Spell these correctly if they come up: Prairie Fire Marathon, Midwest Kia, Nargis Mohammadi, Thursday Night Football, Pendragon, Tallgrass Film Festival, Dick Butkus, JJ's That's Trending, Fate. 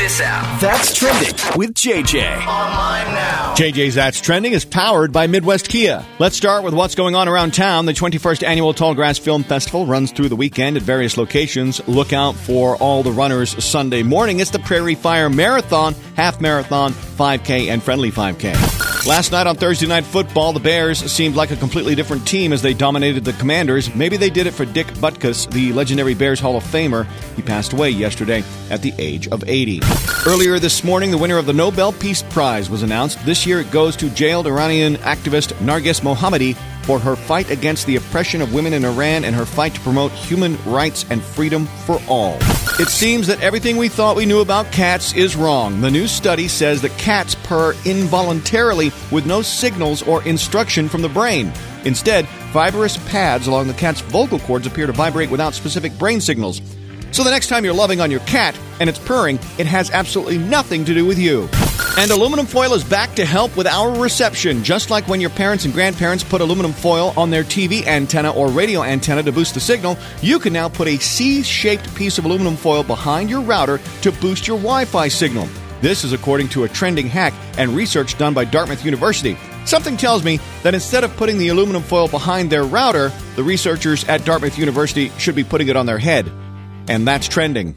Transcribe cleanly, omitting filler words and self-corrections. this out. That's Trending with JJ. Online now. JJ's That's Trending is powered by Midwest Kia. Let's start with what's going on around town. The 21st Annual Tallgrass Film Festival runs through the weekend at various locations. Look out for all the runners Sunday morning. It's the Prairie Fire Marathon, Half Marathon, 5K, and Friendly 5K. Last night on Thursday Night Football, the Bears seemed like a completely different team as they dominated the Commanders. Maybe they did it for Dick Butkus, the legendary Bears Hall of Famer. He passed away yesterday at the age of 80. Earlier this morning, the winner of the Nobel Peace Prize was announced. This year it goes to jailed Iranian activist Nargis Mohammadi for her fight against the oppression of women in Iran and her fight to promote human rights and freedom for all. It seems that everything we thought we knew about cats is wrong. The new study says that cats purr involuntarily with no signals or instruction from the brain. Instead, fibrous pads along the cat's vocal cords appear to vibrate without specific brain signals. So the next time you're loving on your cat and it's purring, it has absolutely nothing to do with you. And aluminum foil is back to help with our reception. Just like when your parents and grandparents put aluminum foil on their TV antenna or radio antenna to boost the signal, you can now put a C-shaped piece of aluminum foil behind your router to boost your Wi-Fi signal. This is according to a trending hack and research done by Dartmouth University. Something tells me that instead of putting the aluminum foil behind their router, the researchers at Dartmouth University should be putting it on their head. And that's trending.